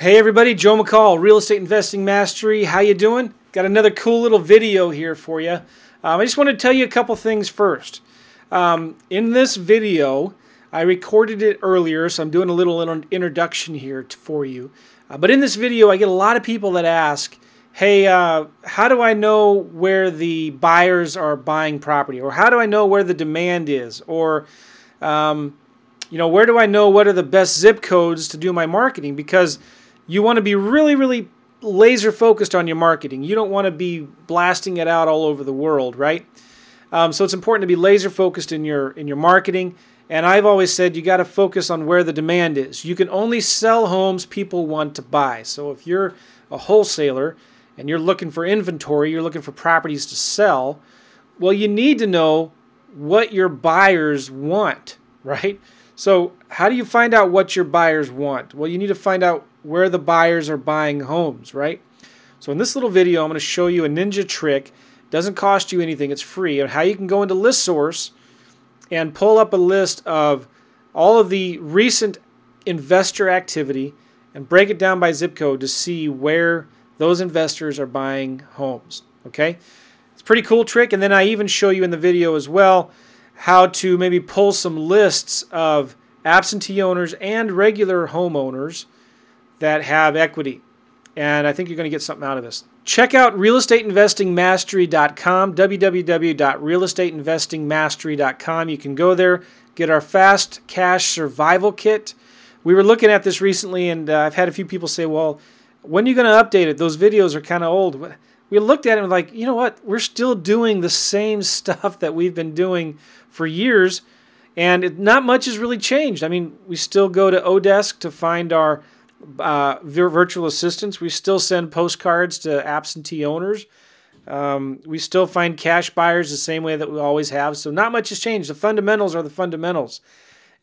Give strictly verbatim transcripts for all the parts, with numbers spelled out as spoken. Hey everybody, Joe McCall, Real Estate Investing Mastery. How you doing? Got another cool little video here for you. Um, I just want to tell you a couple things first. Um, in this video, I recorded it earlier, so I'm doing a little introduction here to, for you. Uh, but in this video, I get a lot of people that ask, hey, uh, how do I know where the buyers are buying property? Or how do I know where the demand is? Or, um, you know, where do I know what are the best zip codes to do my marketing? Because you want to be really, really laser focused on your marketing. You don't want to be blasting it out all over the world, right? Um, so it's important to be laser focused in your in your marketing. And I've always said you got to focus on where the demand is. You can only sell homes people want to buy. So if you're a wholesaler and you're looking for inventory, you're looking for properties to sell, well, you need to know what your buyers want, right? So how do you find out what your buyers want? Well, you need to find out where the buyers are buying homes, right? So in this little video, I'm going to show you a ninja trick. It doesn't cost you anything. It's free. And how you can go into ListSource and pull up a list of all of the recent investor activity and break it down by zip code to see where those investors are buying homes, okay? It's a pretty cool trick. And then I even show you in the video as well how to maybe pull some lists of absentee owners and regular homeowners that have equity. And I think you're going to get something out of this. Check out real estate investing mastery dot com, w w w dot real estate investing mastery dot com. You can go there, get our Fast Cash Survival Kit. We were looking at this recently, and uh, I've had a few people say, well, when are you going to update it? Those videos are kind of old. We looked at it and were like, you know what? We're still doing the same stuff that we've been doing for years, and it, not much has really changed. I mean, we still go to Odesk to find our Uh, virtual assistants. We still send postcards to absentee owners. Um, we still find cash buyers the same way that we always have. So not much has changed. The fundamentals are the fundamentals.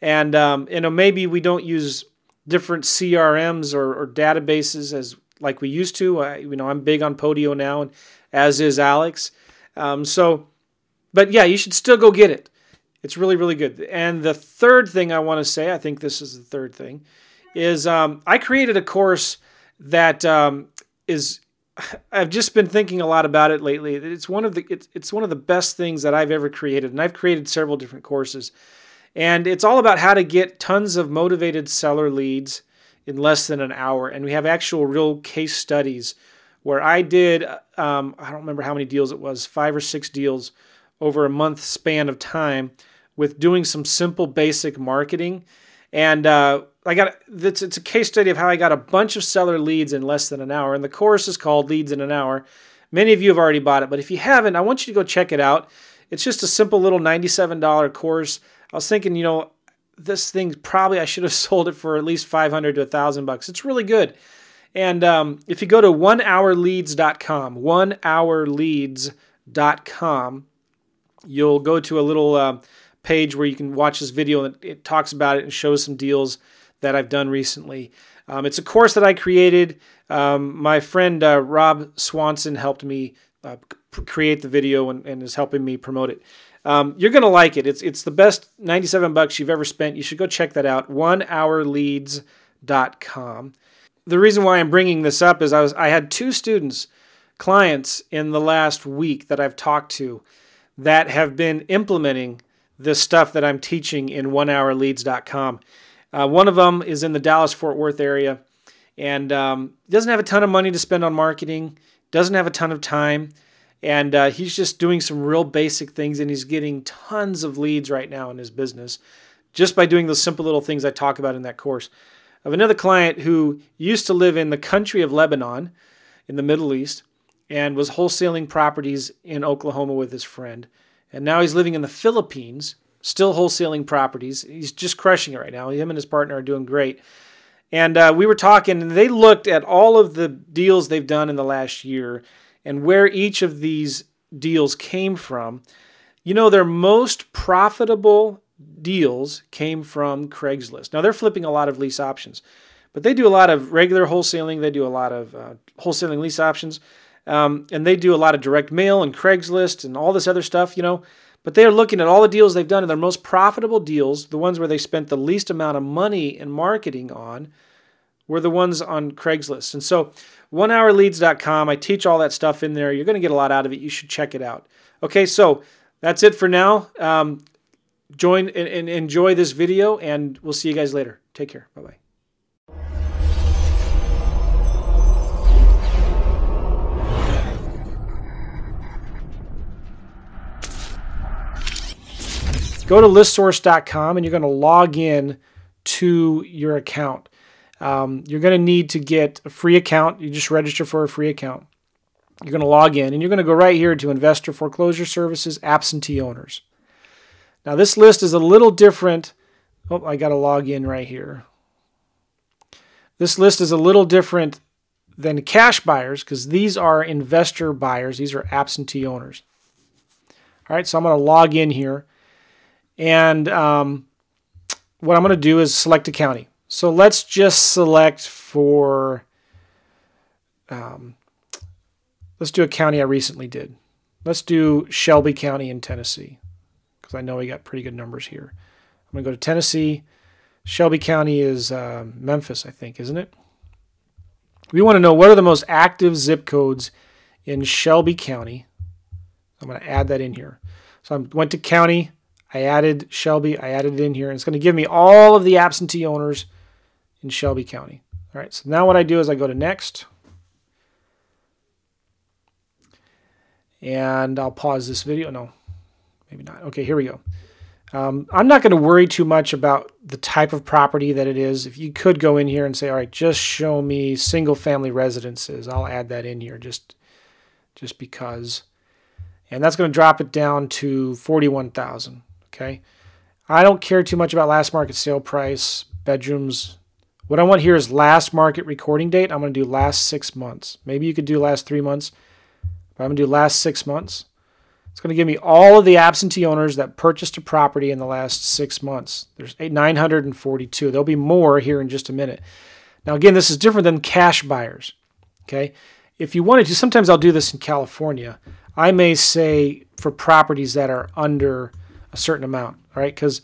And um, you know, maybe we don't use different C R Ms or, or databases as like we used to. I, you know, I'm big on Podio now, and as is Alex. Um, so, but yeah, you should still go get it. It's really, really good. And the third thing I want to say, I think this is the third thing, is um, I created a course that um, is, I've just been thinking a lot about it lately. It's one of the it's, it's one of the best things that I've ever created, and I've created several different courses. And it's all about how to get tons of motivated seller leads in less than an hour. And we have actual real case studies where I did, um, I don't remember how many deals it was, five or six deals over a month span of time with doing some simple basic marketing. And uh, I got it's, it's a case study of how I got a bunch of seller leads in less than an hour. And the course is called Leads in an Hour. Many of you have already bought it, but if you haven't, I want you to go check it out. It's just a simple little ninety-seven dollars course. I was thinking, you know, this thing probably I should have sold it for at least five hundred to one thousand bucks. It's really good. And um, if you go to one hour leads dot com, one hour leads dot com, you'll go to a little Um, page where you can watch this video, and it talks about it and shows some deals that I've done recently. Um, it's a course that I created. Um, my friend uh, Rob Swanson helped me uh, create the video and, and is helping me promote it. Um, you're going to like it. It's it's the best ninety-seven bucks you've ever spent. You should go check that out, one hour leads dot com. The reason why I'm bringing this up is I was I had two students, clients in the last week that I've talked to that have been implementing this stuff that I'm teaching in one hour leads dot com. Uh, one of them is in the Dallas-Fort Worth area and um, doesn't have a ton of money to spend on marketing, doesn't have a ton of time, and uh, he's just doing some real basic things, and he's getting tons of leads right now in his business just by doing those simple little things I talk about in that course. I have another client who used to live in the country of Lebanon in the Middle East and was wholesaling properties in Oklahoma with his friend. And now he's living in the Philippines, still wholesaling properties. He's just crushing it right now. Him and his partner are doing great. And uh, we were talking, and they looked at all of the deals they've done in the last year and where each of these deals came from. You know, their most profitable deals came from Craigslist. Now, they're flipping a lot of lease options, but they do a lot of regular wholesaling. They do a lot of uh, wholesaling lease options. Um, and they do a lot of direct mail and Craigslist and all this other stuff, you know, but they are looking at all the deals they've done, and their most profitable deals, the ones where they spent the least amount of money in marketing on, were the ones on Craigslist. And so one hour leads dot com, I teach all that stuff in there. You're going to get a lot out of it. You should check it out. Okay, so that's it for now. Um, join and, and enjoy this video, and we'll see you guys later. Take care. Bye-bye. Go to list source dot com and you're going to log in to your account. Um, you're going to need to get a free account. You just register for a free account. You're going to log in and you're going to go right here to investor foreclosure services, absentee owners. Now this list is a little different. Oh, I got to log in right here. This list is a little different than cash buyers because these are investor buyers. These are absentee owners. All right, so I'm going to log in here. And um, what I'm going to do is select a county. So let's just select for, um, let's do a county I recently did. Let's do Shelby County in Tennessee because I know we got pretty good numbers here. I'm going to go to Tennessee. Shelby County is uh, Memphis, I think, isn't it? We want to know what are the most active zip codes in Shelby County. I'm going to add that in here. So I went to county. I added Shelby, I added it in here, and it's going to give me all of the absentee owners in Shelby County. All right, so now what I do is I go to next, and I'll pause this video. No, maybe not. Okay, here we go. Um, I'm not going to worry too much about the type of property that it is. If you could go in here and say, all right, just show me single-family residences. I'll add that in here just, just because. And that's going to drop it down to forty-one thousand dollars. Okay, I don't care too much about last market sale price, bedrooms. What I want here is last market recording date. I'm going to do last six months. Maybe you could do last three months, but I'm going to do last six months. It's going to give me all of the absentee owners that purchased a property in the last six months. There's nine hundred forty-two. There'll be more here in just a minute. Now, again, this is different than cash buyers. Okay, if you wanted to, sometimes I'll do this in California. I may say for properties that are under a certain amount, all right? Because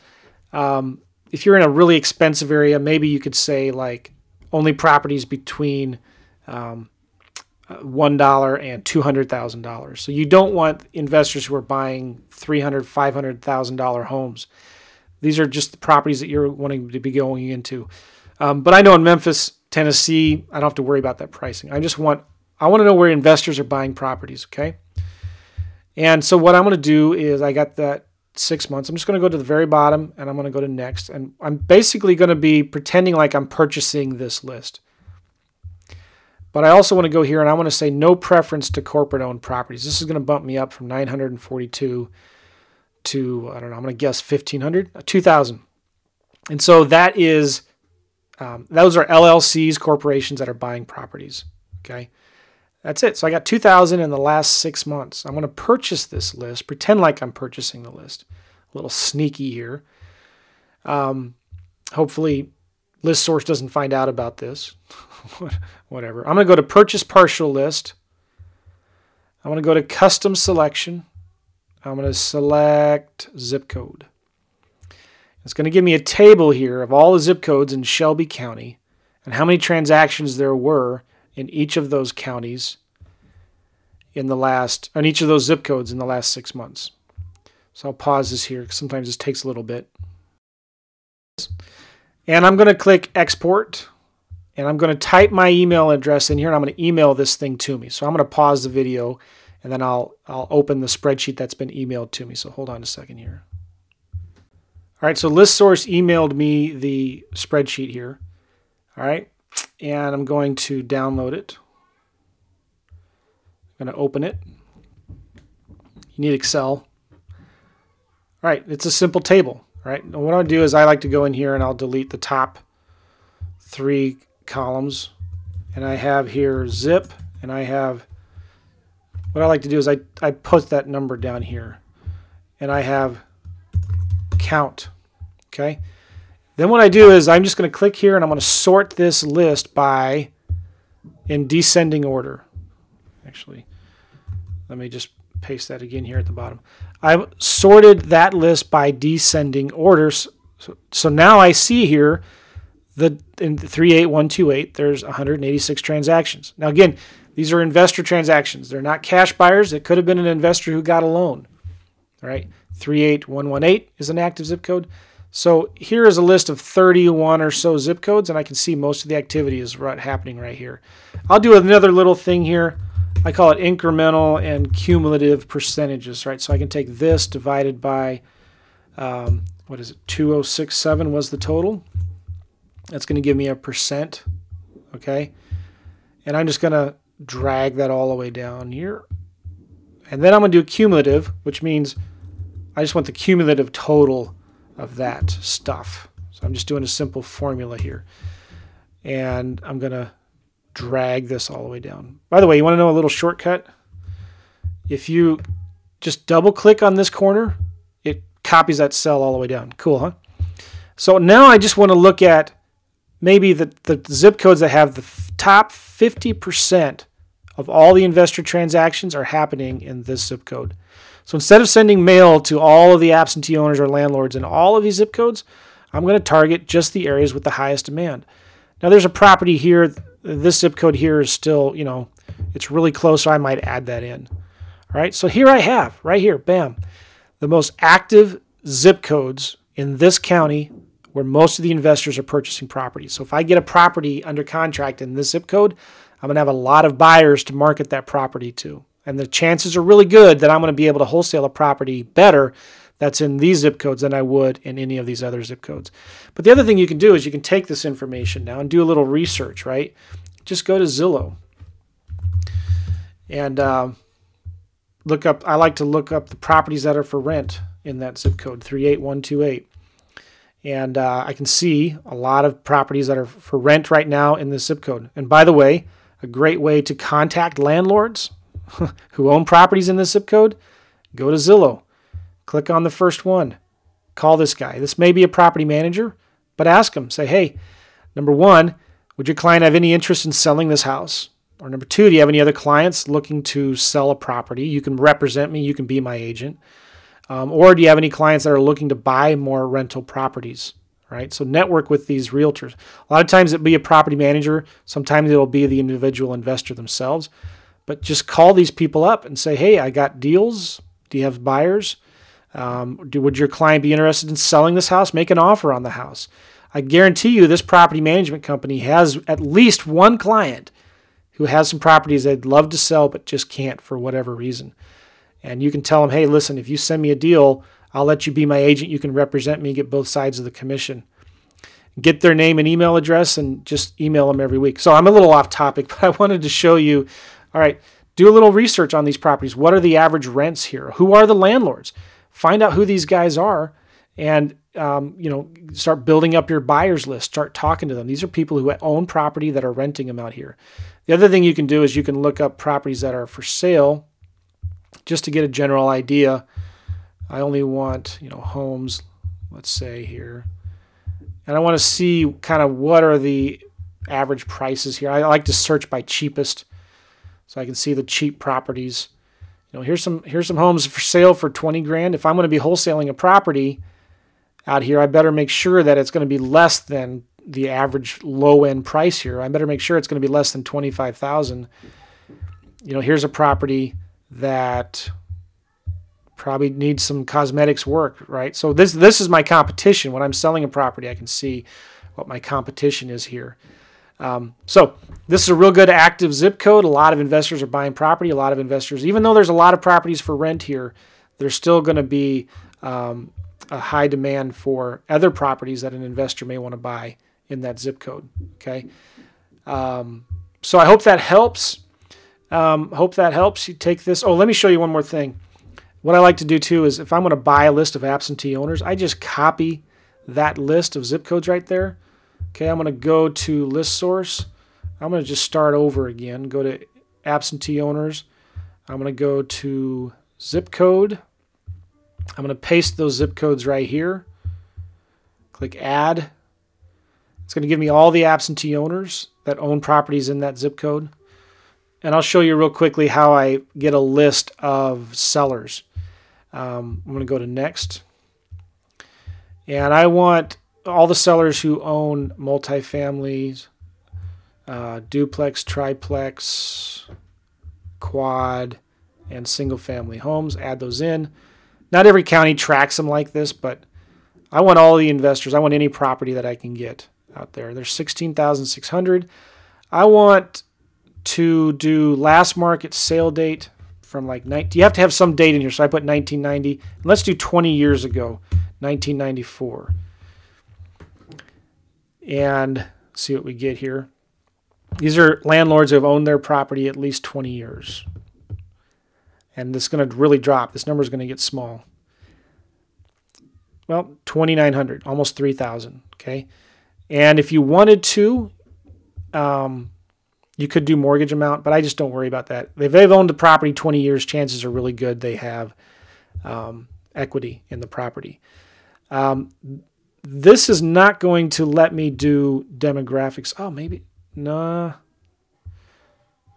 um, if you're in a really expensive area, maybe you could say like only properties between um, one dollar and two hundred thousand dollars. So you don't want investors who are buying three hundred thousand dollars, five hundred thousand dollars homes. These are just the properties that you're wanting to be going into. Um, but I know in Memphis, Tennessee, I don't have to worry about that pricing. I just want, I want to know where investors are buying properties, okay? And so what I'm going to do is I got that six months. I'm just going to go to the very bottom, and I'm going to go to next. And I'm basically going to be pretending like I'm purchasing this list. But I also want to go here, and I want to say no preference to corporate-owned properties. This is going to bump me up from nine hundred forty-two to, I don't know, I'm going to guess fifteen hundred, two thousand. And so that is, um, those are L L Cs, corporations that are buying properties, okay? That's it. So I got two thousand in the last six months. I'm going to purchase this list, pretend like I'm purchasing the list. A little sneaky here. Um, hopefully, ListSource doesn't find out about this. Whatever. I'm going to go to Purchase Partial List. I'm going to go to Custom Selection. I'm going to select Zip Code. It's going to give me a table here of all the zip codes in Shelby County and how many transactions there were in each of those counties in the last, on each of those zip codes in the last six months. So I'll pause this here because sometimes this takes a little bit. And I'm going to click export, and I'm going to type my email address in here, and I'm going to email this thing to me. So I'm going to pause the video, and then I'll I'll open the spreadsheet that's been emailed to me. So hold on a second here. All right, so ListSource emailed me the spreadsheet here. All right. And I'm going to download it. I'm going to open it. You need Excel. All right, it's a simple table. All right, and what I'll do is I like to go in here and I'll delete the top three columns. And I have here zip, and I have, what I like to do is I, I put that number down here. And I have count, okay? Then what I do is I'm just going to click here, and I'm going to sort this list by in descending order. Actually, let me just paste that again here at the bottom. I've sorted that list by descending orders. So, so now I see here the in three eight one two eight, there's one hundred eighty-six transactions. Now, again, these are investor transactions. They're not cash buyers. It could have been an investor who got a loan. All right, three eight one one eight is an active zip code. So here is a list of thirty-one or so zip codes, and I can see most of the activity is happening right here. I'll do another little thing here. I call it incremental and cumulative percentages, right? So I can take this divided by, um, what is it, two thousand sixty-seven was the total. That's going to give me a percent, okay? And I'm just going to drag that all the way down here. And then I'm going to do cumulative, which means I just want the cumulative total of that stuff. So I'm just doing a simple formula here. And I'm going to drag this all the way down. By the way, you want to know a little shortcut? If you just double click on this corner, it copies that cell all the way down. Cool, huh? So now I just want to look at maybe the, the zip codes that have the f- top fifty percent of all the investor transactions are happening in this zip code. So instead of sending mail to all of the absentee owners or landlords in all of these zip codes, I'm going to target just the areas with the highest demand. Now there's a property here. This zip code here is still, you know, it's really close, so I might add that in. All right, so here I have, right here, bam, the most active zip codes in this county where most of the investors are purchasing properties. So if I get a property under contract in this zip code, I'm going to have a lot of buyers to market that property to. And the chances are really good that I'm going to be able to wholesale a property better that's in these zip codes than I would in any of these other zip codes. But the other thing you can do is you can take this information now and do a little research, right? Just go to Zillow and uh, look up, I like to look up the properties that are for rent in that zip code, three eight one two eight. And uh, I can see a lot of properties that are for rent right now in this zip code. And by the way, a great way to contact landlords who own properties in this zip code, go to Zillow. Click on the first one. Call this guy. This may be a property manager, but ask him. Say, hey, number one, would your client have any interest in selling this house? Or number two, do you have any other clients looking to sell a property? You can represent me. You can be my agent. Um, or do you have any clients that are looking to buy more rental properties? Right? So network with these realtors. A lot of times it'll be a property manager. Sometimes it'll be the individual investor themselves. But just call these people up and say, hey, I got deals. Do you have buyers? Um, do, would your client be interested in selling this house? Make an offer on the house. I guarantee you this property management company has at least one client who has some properties they'd love to sell but just can't for whatever reason. And you can tell them, hey, listen, if you send me a deal, I'll let you be my agent. You can represent me, get both sides of the commission. Get their name and email address and just email them every week. So I'm a little off topic, but I wanted to show you, all right, do a little research on these properties. What are the average rents here? Who are the landlords? Find out who these guys are and, um, you know, start building up your buyers list. Start talking to them. These are people who own property that are renting them out here. The other thing you can do is you can look up properties that are for sale just to get a general idea. I only want, you know, homes, let's say here. And I want to see kind of what are the average prices here. I like to search by cheapest so I can see the cheap properties. You know, here's some here's some homes for sale for twenty grand. If I'm going to be wholesaling a property out here, I better make sure that it's going to be less than the average low-end price here. I better make sure it's going to be less than twenty-five thousand. You know, here's a property that probably needs some cosmetics work, right? So this this is my competition. When I'm selling a property, I can see what my competition is here. Um, so this is a real good active zip code. A lot of investors are buying property. A lot of investors, even though there's a lot of properties for rent here, there's still going to be um, a high demand for other properties that an investor may want to buy in that zip code. Okay. Um, so I hope that helps. Um, hope that helps you take this. Oh, let me show you one more thing. What I like to do too is if I'm going to buy a list of absentee owners, I just copy that list of zip codes right there. Okay, I'm going to go to ListSource. I'm going to just start over again. Go to absentee owners. I'm going to go to zip code. I'm going to paste those zip codes right here. Click add. It's going to give me all the absentee owners that own properties in that zip code. And I'll show you real quickly how I get a list of sellers. Um, I'm going to go to next. And I want all the sellers who own multifamilies, uh, duplex, triplex, quad, and single-family homes, add those in. Not every county tracks them like this, but I want all the investors. I want any property that I can get out there. There's sixteen thousand six hundred. I want to do last market sale date from like nineteen. You have to have some date in here, so I put nineteen ninety. And let's do twenty years ago, nineteen ninety-four. And see what we get here. These are landlords who have owned their property at least twenty years. And this is going to really drop. This number is going to get small. Well, twenty-nine hundred, almost three thousand, okay? And if you wanted to, um, you could do mortgage amount, but I just don't worry about that. If they've owned the property twenty years, chances are really good they have um, equity in the property. Um, this is not going to let me do demographics. Oh, maybe, nah.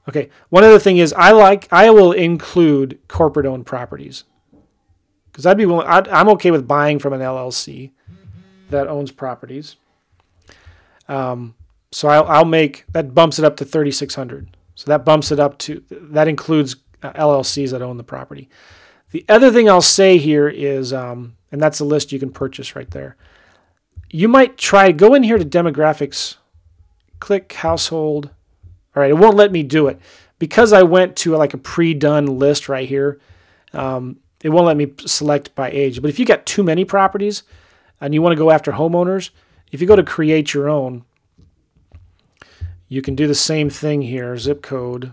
Okay, one other thing is I like I will include corporate-owned properties because I'd be willing. I'd, I'm okay with buying from an L L C that owns properties. Um, so I'll, I'll make that bumps it up to thirty-six hundred. So that bumps it up to that includes uh, L L Cs that own the property. The other thing I'll say here is, um, and that's a list you can purchase right there. You might try go in here to demographics, click household. All right, it won't let me do it. Because I went to like a pre-done list right here, um, it won't let me select by age. But if you got too many properties and you want to go after homeowners, if you go to create your own, you can do the same thing here, zip code.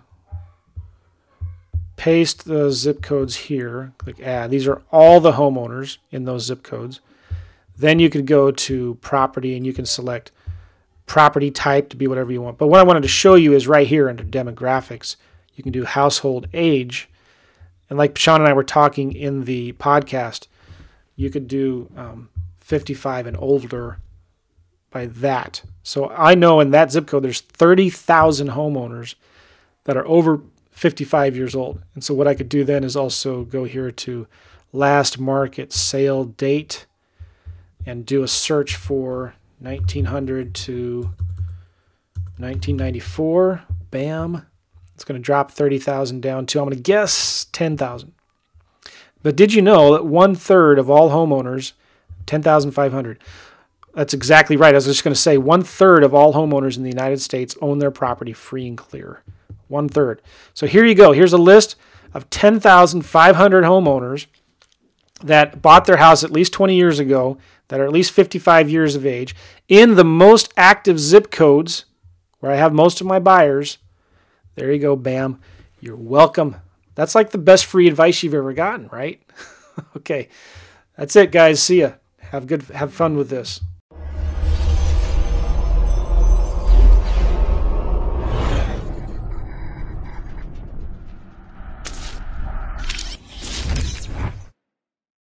Paste the zip codes here, click add. These are all the homeowners in those zip codes. Then you could go to property and you can select property type to be whatever you want. But what I wanted to show you is right here under demographics, you can do household age. And like Sean and I were talking in the podcast, you could do um, fifty-five and older by that. So I know in that zip code, there's thirty thousand homeowners that are over fifty-five years old. And so what I could do then is also go here to last market sale date and do a search for nineteen hundred to nineteen ninety-four, bam. It's going to drop thirty thousand down to, I'm going to guess, ten thousand. But did you know that one-third of all homeowners, ten thousand five hundred, that's exactly right. I was just going to say one-third of all homeowners in the United States own their property free and clear. One-third. So here you go. Here's a list of ten thousand five hundred homeowners that bought their house at least twenty years ago, that are at least fifty-five years of age, in the most active zip codes where I have most of my buyers. There you go, bam. You're welcome. That's like the best free advice you've ever gotten, right? Okay. That's it, guys. See ya. Have good have fun with this.